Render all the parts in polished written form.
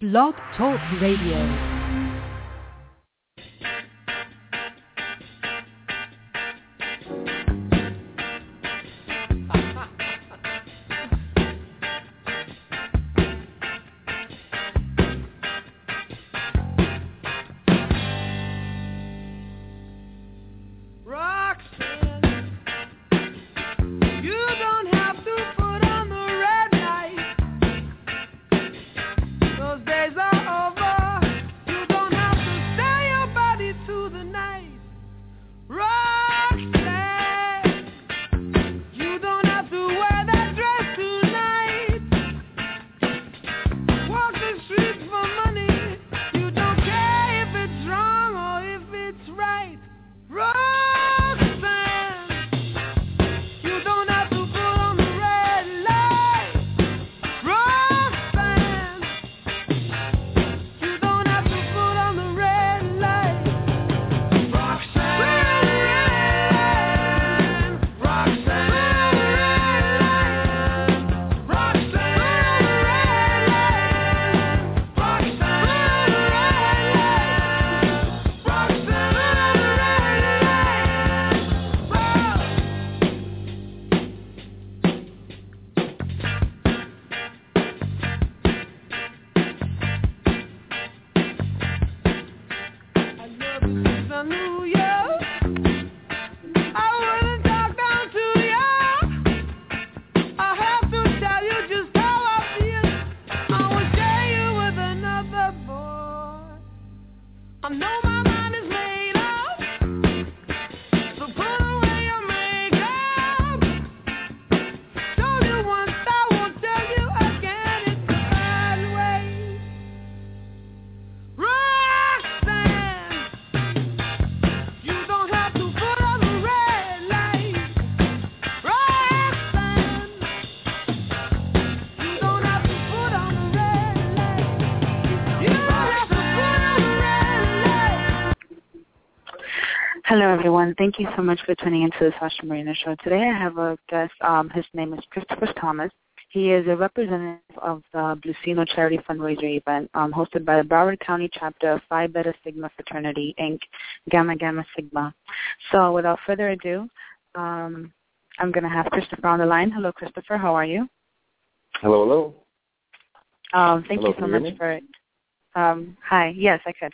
Blog Talk Radio. Hello, everyone. Thank you so much for tuning into the Sasha Marina Show. Today I have a guest. His name is Christopher Thomas. He is a representative of the Blusino Charity Fundraiser event hosted by the Broward County Chapter of Phi Beta Sigma Fraternity, Inc., Gamma Gamma Sigma. So without further ado, I'm going to have Christopher on the line. Hello, Christopher. How are you? Hello. Thank you so much for it. Hi. Yes, I could.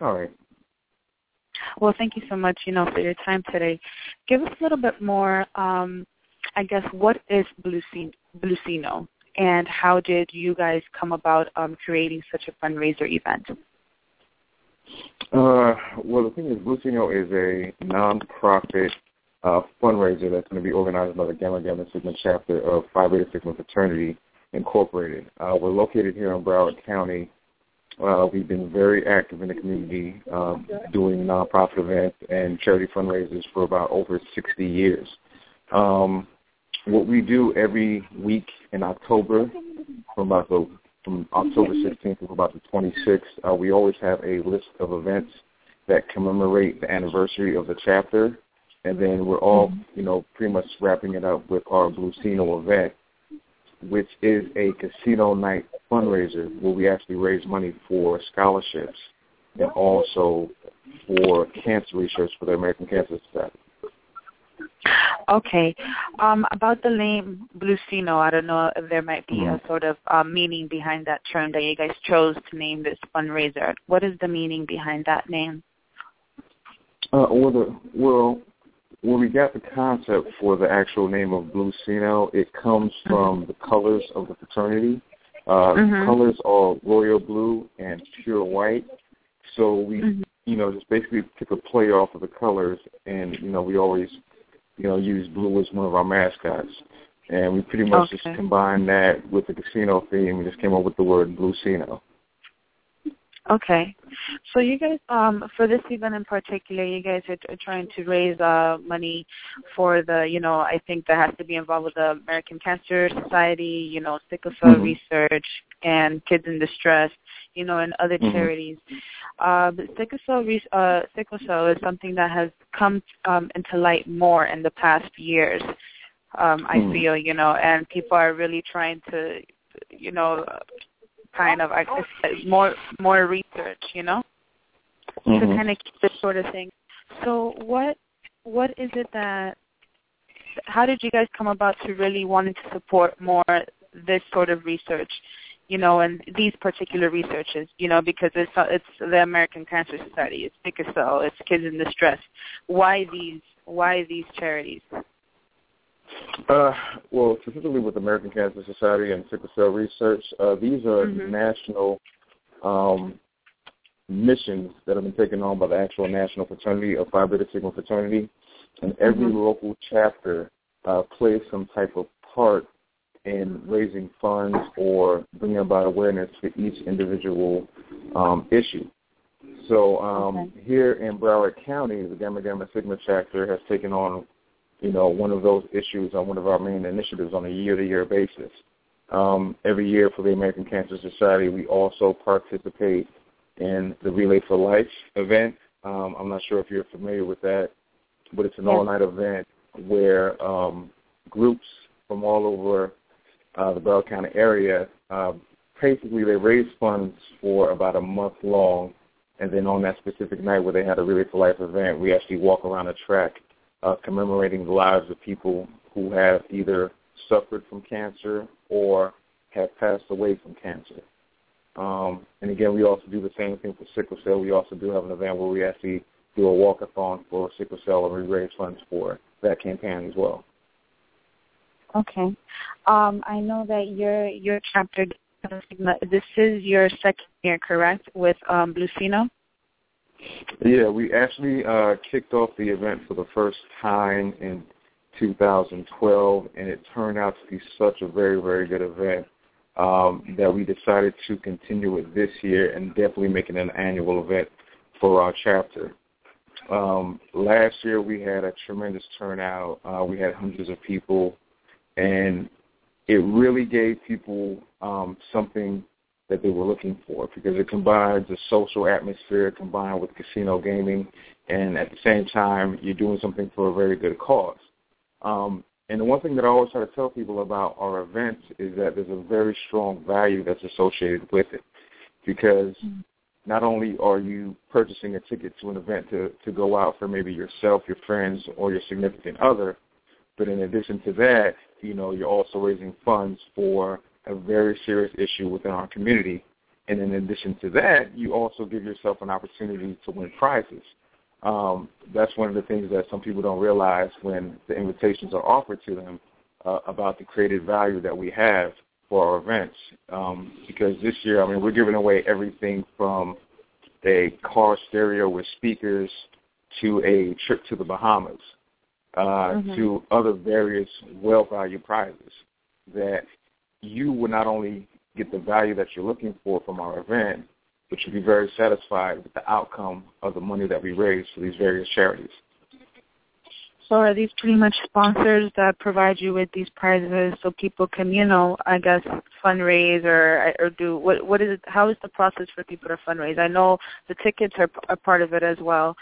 All right. Well, thank you so much, for your time today. Give us a little bit more, what is Blusino, and how did you guys come about creating such a fundraiser event? Well, the thing is, Blusino is a nonprofit fundraiser that's going to be organized by the Gamma Gamma Sigma chapter of Phi Beta Sigma Fraternity, Incorporated. We're located here in Broward County. We've been very active in the community doing nonprofit events and charity fundraisers for about over 60 years. What we do every week in October, from October 16th to about the 26th, we always have a list of events that commemorate the anniversary of the chapter, and then we're all, pretty much wrapping it up with our Blusino event, which is a casino night fundraiser where we actually raise money for scholarships and also for cancer research for the American Cancer Society. Okay. About the name Blusino, I don't know if there might be a sort of meaning behind that term that you guys chose to name this fundraiser. What is the meaning behind that name? When we got the concept for the actual name of Blusino, it comes from the colors of the fraternity. The colors are royal blue and pure white. So we, just basically took a play off of the colors, and, we always, use blue as one of our mascots. And we pretty much just combined that with the casino theme and just came up with the word Blusino. Okay. So you guys, for this event in particular, you guys are trying to raise money for the, I think that has to be involved with the American Cancer Society, sickle cell research, and kids in distress, and other charities. Sickle cell is something that has come into light more in the past years, I feel, and people are really trying to, kind of more research, you know, to kind of keep this sort of thing. So what is it that, how did you guys come about to really wanting to support more this sort of research, you know, and these particular researches, you know, because it's the American Cancer Society, it's Sickle Cell, it's Kids in Distress. Why these charities? Well, specifically with American Cancer Society and Sickle Cell Research, these are national missions that have been taken on by the actual national fraternity of Phi Beta Sigma Fraternity, and every local chapter plays some type of part in raising funds or bringing about awareness for each individual issue. So here in Broward County, the Gamma Gamma Sigma chapter has taken on, you know, one of those issues on one of our main initiatives on a year-to-year basis. Every year for the American Cancer Society, we also participate in the Relay for Life event. I'm not sure if you're familiar with that, but it's an all-night event where groups from all over the Broward County area, basically they raise funds for about a month long, and then on that specific night where they had a Relay for Life event, we actually walk around a track commemorating the lives of people who have either suffered from cancer or have passed away from cancer. And again, we also do the same thing for sickle cell. We also do have an event where we actually do a walk-a-thon for sickle cell, and we raise funds for that campaign as well. Okay. I know that your chapter, this is your second year, correct, with Blusino? Yeah, we actually kicked off the event for the first time in 2012, and it turned out to be such a very, very good event that we decided to continue it this year and definitely make it an annual event for our chapter. Last year we had a tremendous turnout. We had hundreds of people, and it really gave people something that they were looking for, because it combines a social atmosphere combined with casino gaming, and at the same time you're doing something for a very good cause. And the one thing that I always try to tell people about our events is that there's a very strong value that's associated with it, because not only are you purchasing a ticket to an event to go out for maybe yourself, your friends, or your significant other, but in addition to that, you know, you're also raising funds for a very serious issue within our community. And in addition to that, you also give yourself an opportunity to win prizes. That's one of the things that some people don't realize when the invitations are offered to them about the creative value that we have for our events. Because this year, I mean, we're giving away everything from a car stereo with speakers to a trip to the Bahamas to other various well-valued prizes that you will not only get the value that you're looking for from our event, but you'll be very satisfied with the outcome of the money that we raise for these various charities. So are these pretty much sponsors that provide you with these prizes so people can, you know, I guess, fundraise or do, what is it, how is the process for people to fundraise? I know the tickets are part of it as well.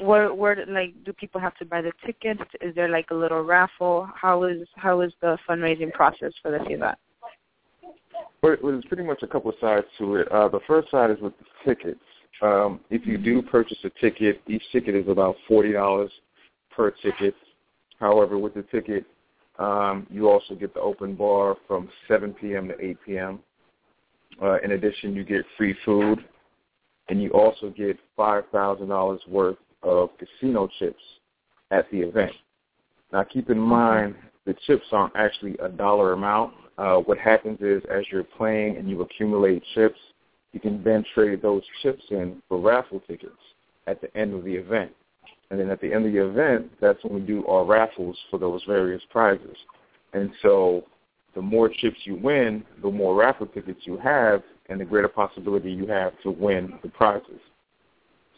Where like, do people have to buy the tickets? Is there like a little raffle? How is the fundraising process for this event? Well, there's pretty much a couple of sides to it. The first side is with the tickets. If you do purchase a ticket, each ticket is about $40 per ticket. However, with the ticket, you also get the open bar from 7 p.m. to 8 p.m. In addition, you get free food. And you also get $5,000 worth of casino chips at the event. Now, keep in mind, the chips aren't actually a dollar amount. What happens is, as you're playing and you accumulate chips, you can then trade those chips in for raffle tickets at the end of the event. And then at the end of the event, that's when we do our raffles for those various prizes. And so the more chips you win, the more raffle tickets you have, and the greater possibility you have to win the prizes.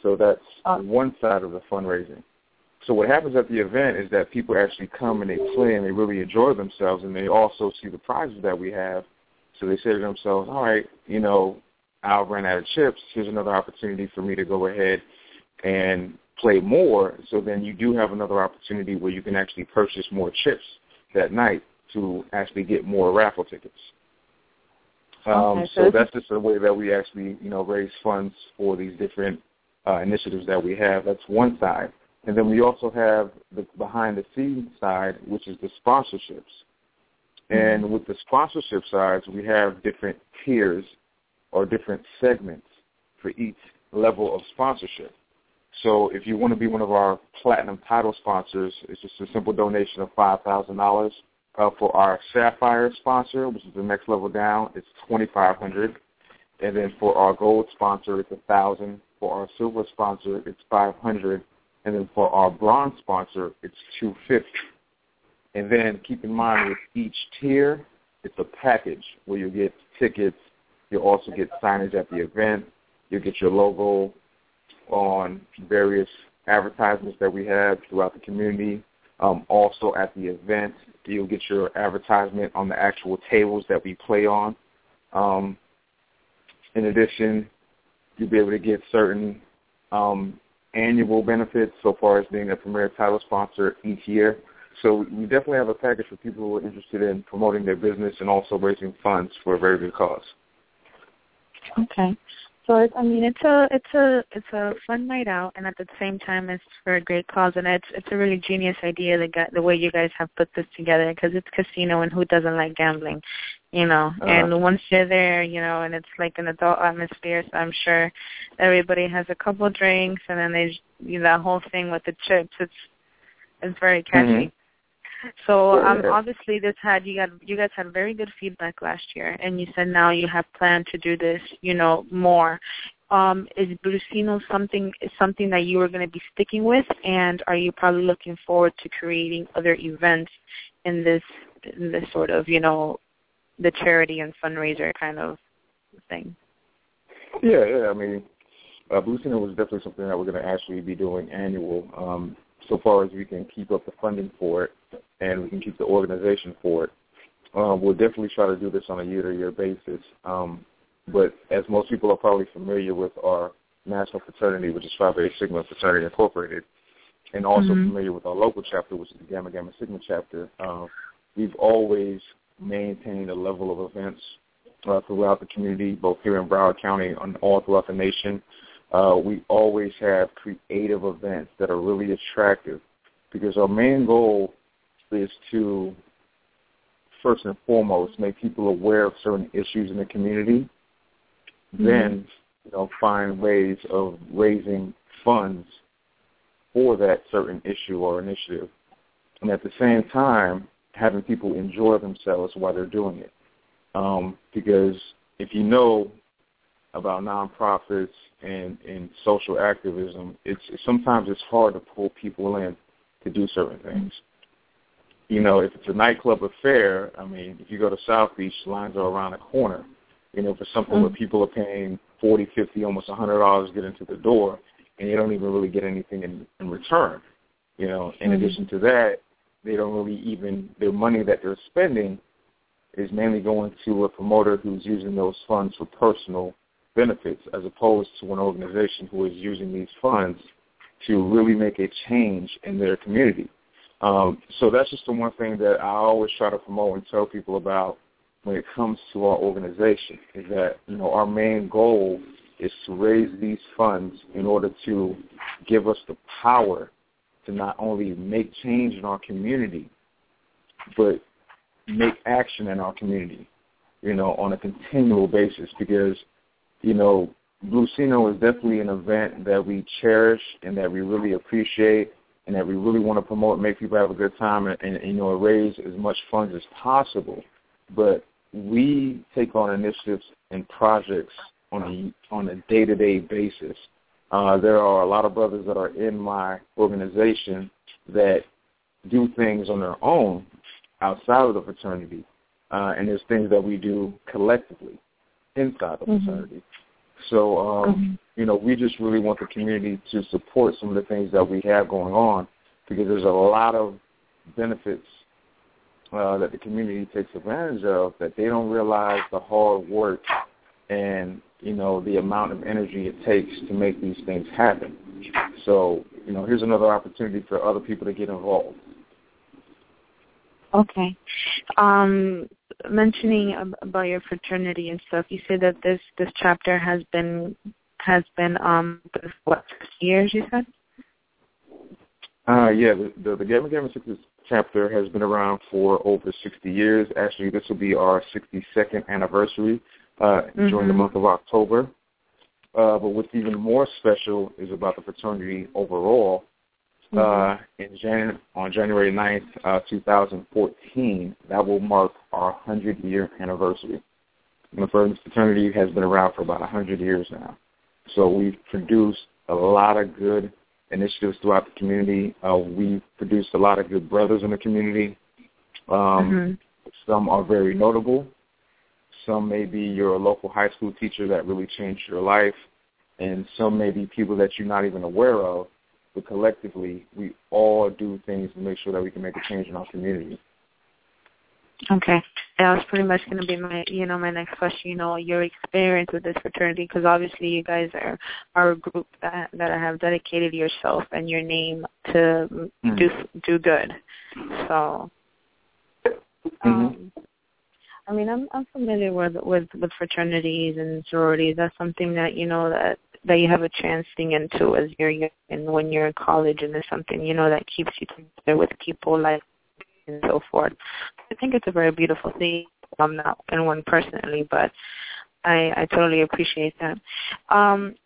So that's one side of the fundraising. So what happens at the event is that people actually come and they play and they really enjoy themselves, and they also see the prizes that we have. So they say to themselves, all right, you know, I'll run out of chips. Here's another opportunity for me to go ahead and play more. So then you do have another opportunity where you can actually purchase more chips that night to actually get more raffle tickets. So that's just a way that we actually, you know, raise funds for these different initiatives that we have. That's one side. And then we also have the behind-the-scenes side, which is the sponsorships. Mm-hmm. And with the sponsorship sides, we have different tiers or different segments for each level of sponsorship. So if you want to be one of our platinum title sponsors, it's just a simple donation of $5,000. For our Sapphire sponsor, which is the next level down, it's $2,500. And then for our Gold sponsor, it's $1,000. For our Silver sponsor, it's $500. And then for our Bronze sponsor, it's $250. And then keep in mind with each tier, it's a package where you get tickets. You'll also get signage at the event. You'll get your logo on various advertisements that we have throughout the community. Also at the event, you'll get your advertisement on the actual tables that we play on. In addition, you'll be able to get certain annual benefits so far as being a premier title sponsor each year. So we definitely have a package for people who are interested in promoting their business and also raising funds for a very good cause. Okay. So it's, I mean, it's a fun night out, and at the same time, it's for a great cause, and it's a really genius idea the way you guys have put this together, because it's casino, and who doesn't like gambling, you know? Uh-huh. And once you're there, you know, and it's like an adult atmosphere, so I'm sure everybody has a couple drinks, and then they, you know, that whole thing with the chips, it's very catchy. Mm-hmm. So obviously, you guys had very good feedback last year, and you said now you have planned to do this, you know, more. Is Blusino something that you are going to be sticking with, and are you probably looking forward to creating other events in this sort of, you know, the charity and fundraiser kind of thing? Yeah. I mean, Blusino was definitely something that we're going to actually be doing annual. So far as we can keep up the funding for it and we can keep the organization for it. We'll definitely try to do this on a year-to-year basis. But as most people are probably familiar with our national fraternity, which is Phi Beta Sigma Fraternity Incorporated, and also familiar with our local chapter, which is the Gamma Gamma Sigma chapter, we've always maintained a level of events throughout the community, both here in Broward County and all throughout the nation. We always have creative events that are really attractive because our main goal is to, first and foremost, make people aware of certain issues in the community, then, you know, find ways of raising funds for that certain issue or initiative, and at the same time, having people enjoy themselves while they're doing it. Because if you know about nonprofits and social activism, it's sometimes hard to pull people in to do certain things. You know, if it's a nightclub affair, I mean, if you go to South Beach, lines are around the corner. You know, for something where people are paying $40, $50, almost $100 to get into the door, and they don't even really get anything in return. You know, in addition to that, they don't really even, their money that they're spending is mainly going to a promoter who's using those funds for personal benefits as opposed to an organization who is using these funds to really make a change in their community. So that's just the one thing that I always try to promote and tell people about when it comes to our organization is that, you know, our main goal is to raise these funds in order to give us the power to not only make change in our community, but make action in our community, you know, on a continual basis because, you know, Blusino is definitely an event that we cherish and that we really appreciate and that we really want to promote and make people have a good time and you know, raise as much funds as possible. But we take on initiatives and projects on a day-to-day basis. There are a lot of brothers that are in my organization that do things on their own outside of the fraternity, and there's things that we do collectively inside the fraternity. So, you know, we just really want the community to support some of the things that we have going on because there's a lot of benefits that the community takes advantage of that they don't realize the hard work and, you know, the amount of energy it takes to make these things happen. So, you know, here's another opportunity for other people to get involved. Okay. Mentioning about your fraternity and stuff, you said that this chapter has been for what, 6 years? You said. Yeah. The Gamma Gamma Sigma chapter has been around for over 60 years. Actually, this will be our 62nd anniversary during the month of October. But what's even more special is about the fraternity overall. On January 9th, 2014, that will mark our 100-year anniversary. And the fraternity has been around for about 100 years now. So we've produced a lot of good initiatives throughout the community. We've produced a lot of good brothers in the community. Some are very notable. Some may be your local high school teacher that really changed your life, and some may be people that you're not even aware of. But collectively, we all do things to make sure that we can make a change in our community. Okay. That was pretty much going to be my next question, your experience with this fraternity, because obviously you guys are a group that have dedicated yourself and your name to do good. So, I mean, I'm familiar with fraternities and sororities. That's something that, that you have a chance to get into as you're young and when you're in college, and it's something, that keeps you together with people like and so forth. I think it's a very beautiful thing. I'm not in one personally, but I totally appreciate that.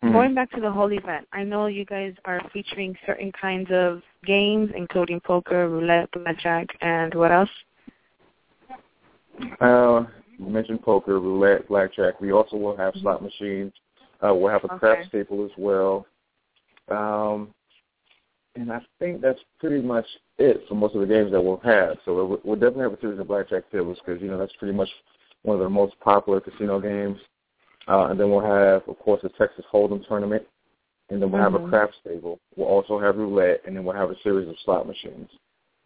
Going back to the whole event, I know you guys are featuring certain kinds of games, including poker, roulette, blackjack, and what else? You mentioned poker, roulette, blackjack. We also will have slot machines. We'll have a craps table as well. And I think that's pretty much it for most of the games that we'll have. So we'll definitely have a series of blackjack tables because, that's pretty much one of the most popular casino games. And then we'll have, of course, the Texas Hold'em tournament. And then we'll have a craps table. We'll also have roulette. And then we'll have a series of slot machines.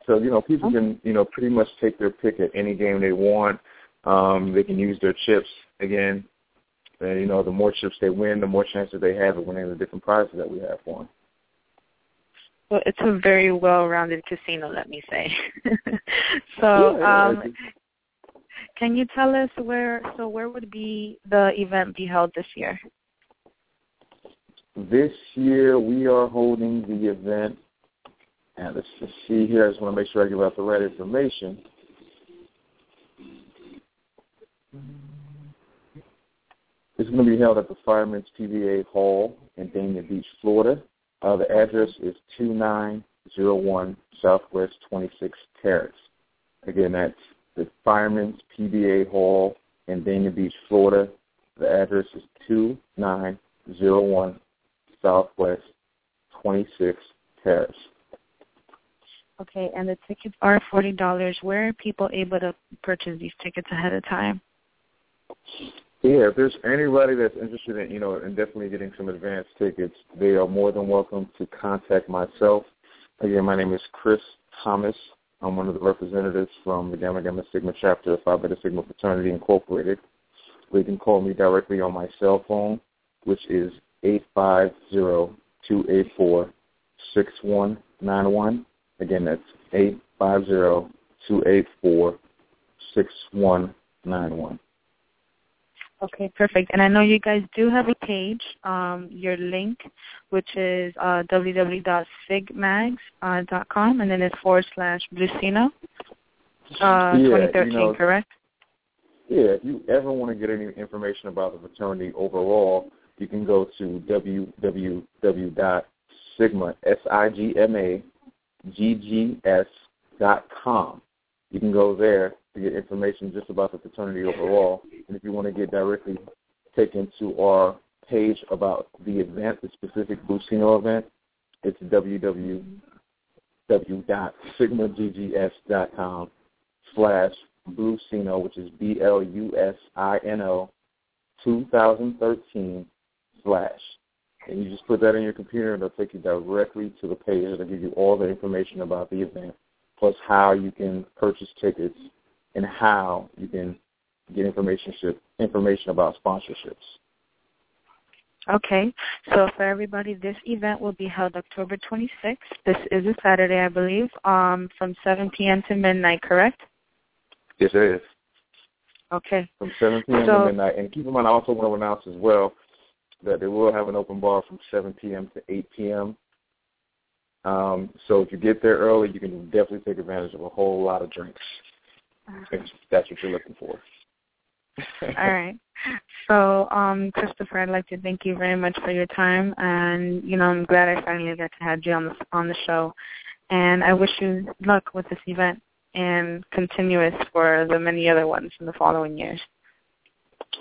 So, people can, pretty much take their pick at any game they want. They can use their chips again. And, the more chips they win, the more chances they have of winning the different prizes that we have for them. Well, it's a very well-rounded casino, let me say. So can you tell us where would be the event be held this year? This year we are holding the event, and let's just see here. I just want to make sure I give out the right information. It's going to be held at the Fireman's PBA Hall in Dania Beach, Florida. The address is 2901 Southwest 26th Terrace. Again, that's the Fireman's PBA Hall in Dania Beach, Florida. The address is 2901 Southwest 26th Terrace. Okay, and the tickets are $40. Where are people able to purchase these tickets ahead of time? Yeah, if there's anybody that's interested in, in definitely getting some advanced tickets, they are more than welcome to contact myself. Again, my name is Chris Thomas. I'm one of the representatives from the Gamma Gamma Sigma chapter of Phi Beta Sigma Fraternity Incorporated. They can call me directly on my cell phone, which is 850-284-6191. Again, that's 850-284-6191. Okay, perfect. And I know you guys do have a page, your link, which is www.sigmags.com, and then it's /Blusino 2013, correct? Yeah, if you ever want to get any information about the fraternity overall, you can go to www.sigmaggs.com. You can go there to get information just about the fraternity overall. And if you want to get directly taken to our page about the event, the specific Blusino event, it's www.sigmaggs.com /Blusino, which is Blusino 2013 / And you just put that in your computer, and it'll take you directly to the page. It'll give you all the information about the event, plus how you can purchase tickets and how you can get information about sponsorships. Okay. So for everybody, this event will be held October 26th. This is a Saturday, I believe, from 7 p.m. to midnight, correct? Yes, it is. Okay. From 7 p.m. to midnight. And keep in mind, I also want to announce as well that they will have an open bar from 7 p.m. to 8 p.m. So if you get there early, you can definitely take advantage of a whole lot of drinks. If that's what you're looking for. All right. So, Christopher, I'd like to thank you very much for your time. And, you know, I'm glad I finally got to have you on the show. And I wish you luck with this event and continuous for the many other ones in the following years.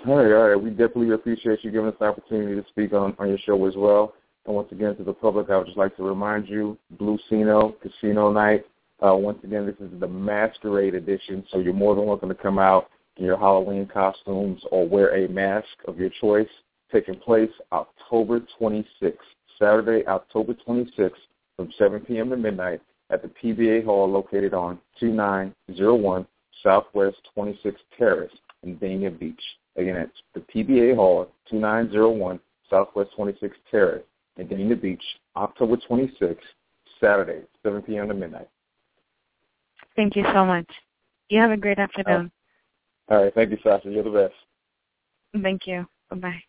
All right. We definitely appreciate you giving us the opportunity to speak on your show as well. And once again, to the public, I would just like to remind you, Blusino Casino Night. Once again, this is the Masquerade edition, so you're more than welcome to come out in your Halloween costumes or wear a mask of your choice. Taking place October 26th, Saturday, October 26th, from 7 p.m. to midnight at the PBA Hall located on 2901 Southwest 26th Terrace in Dania Beach. Again, it's the PBA Hall, 2901 Southwest 26th Terrace in Dania Beach, October 26th, Saturday, 7 p.m. to midnight. Thank you so much. You have a great afternoon. All right. Thank you, Sasha. You're the best. Thank you. Bye-bye.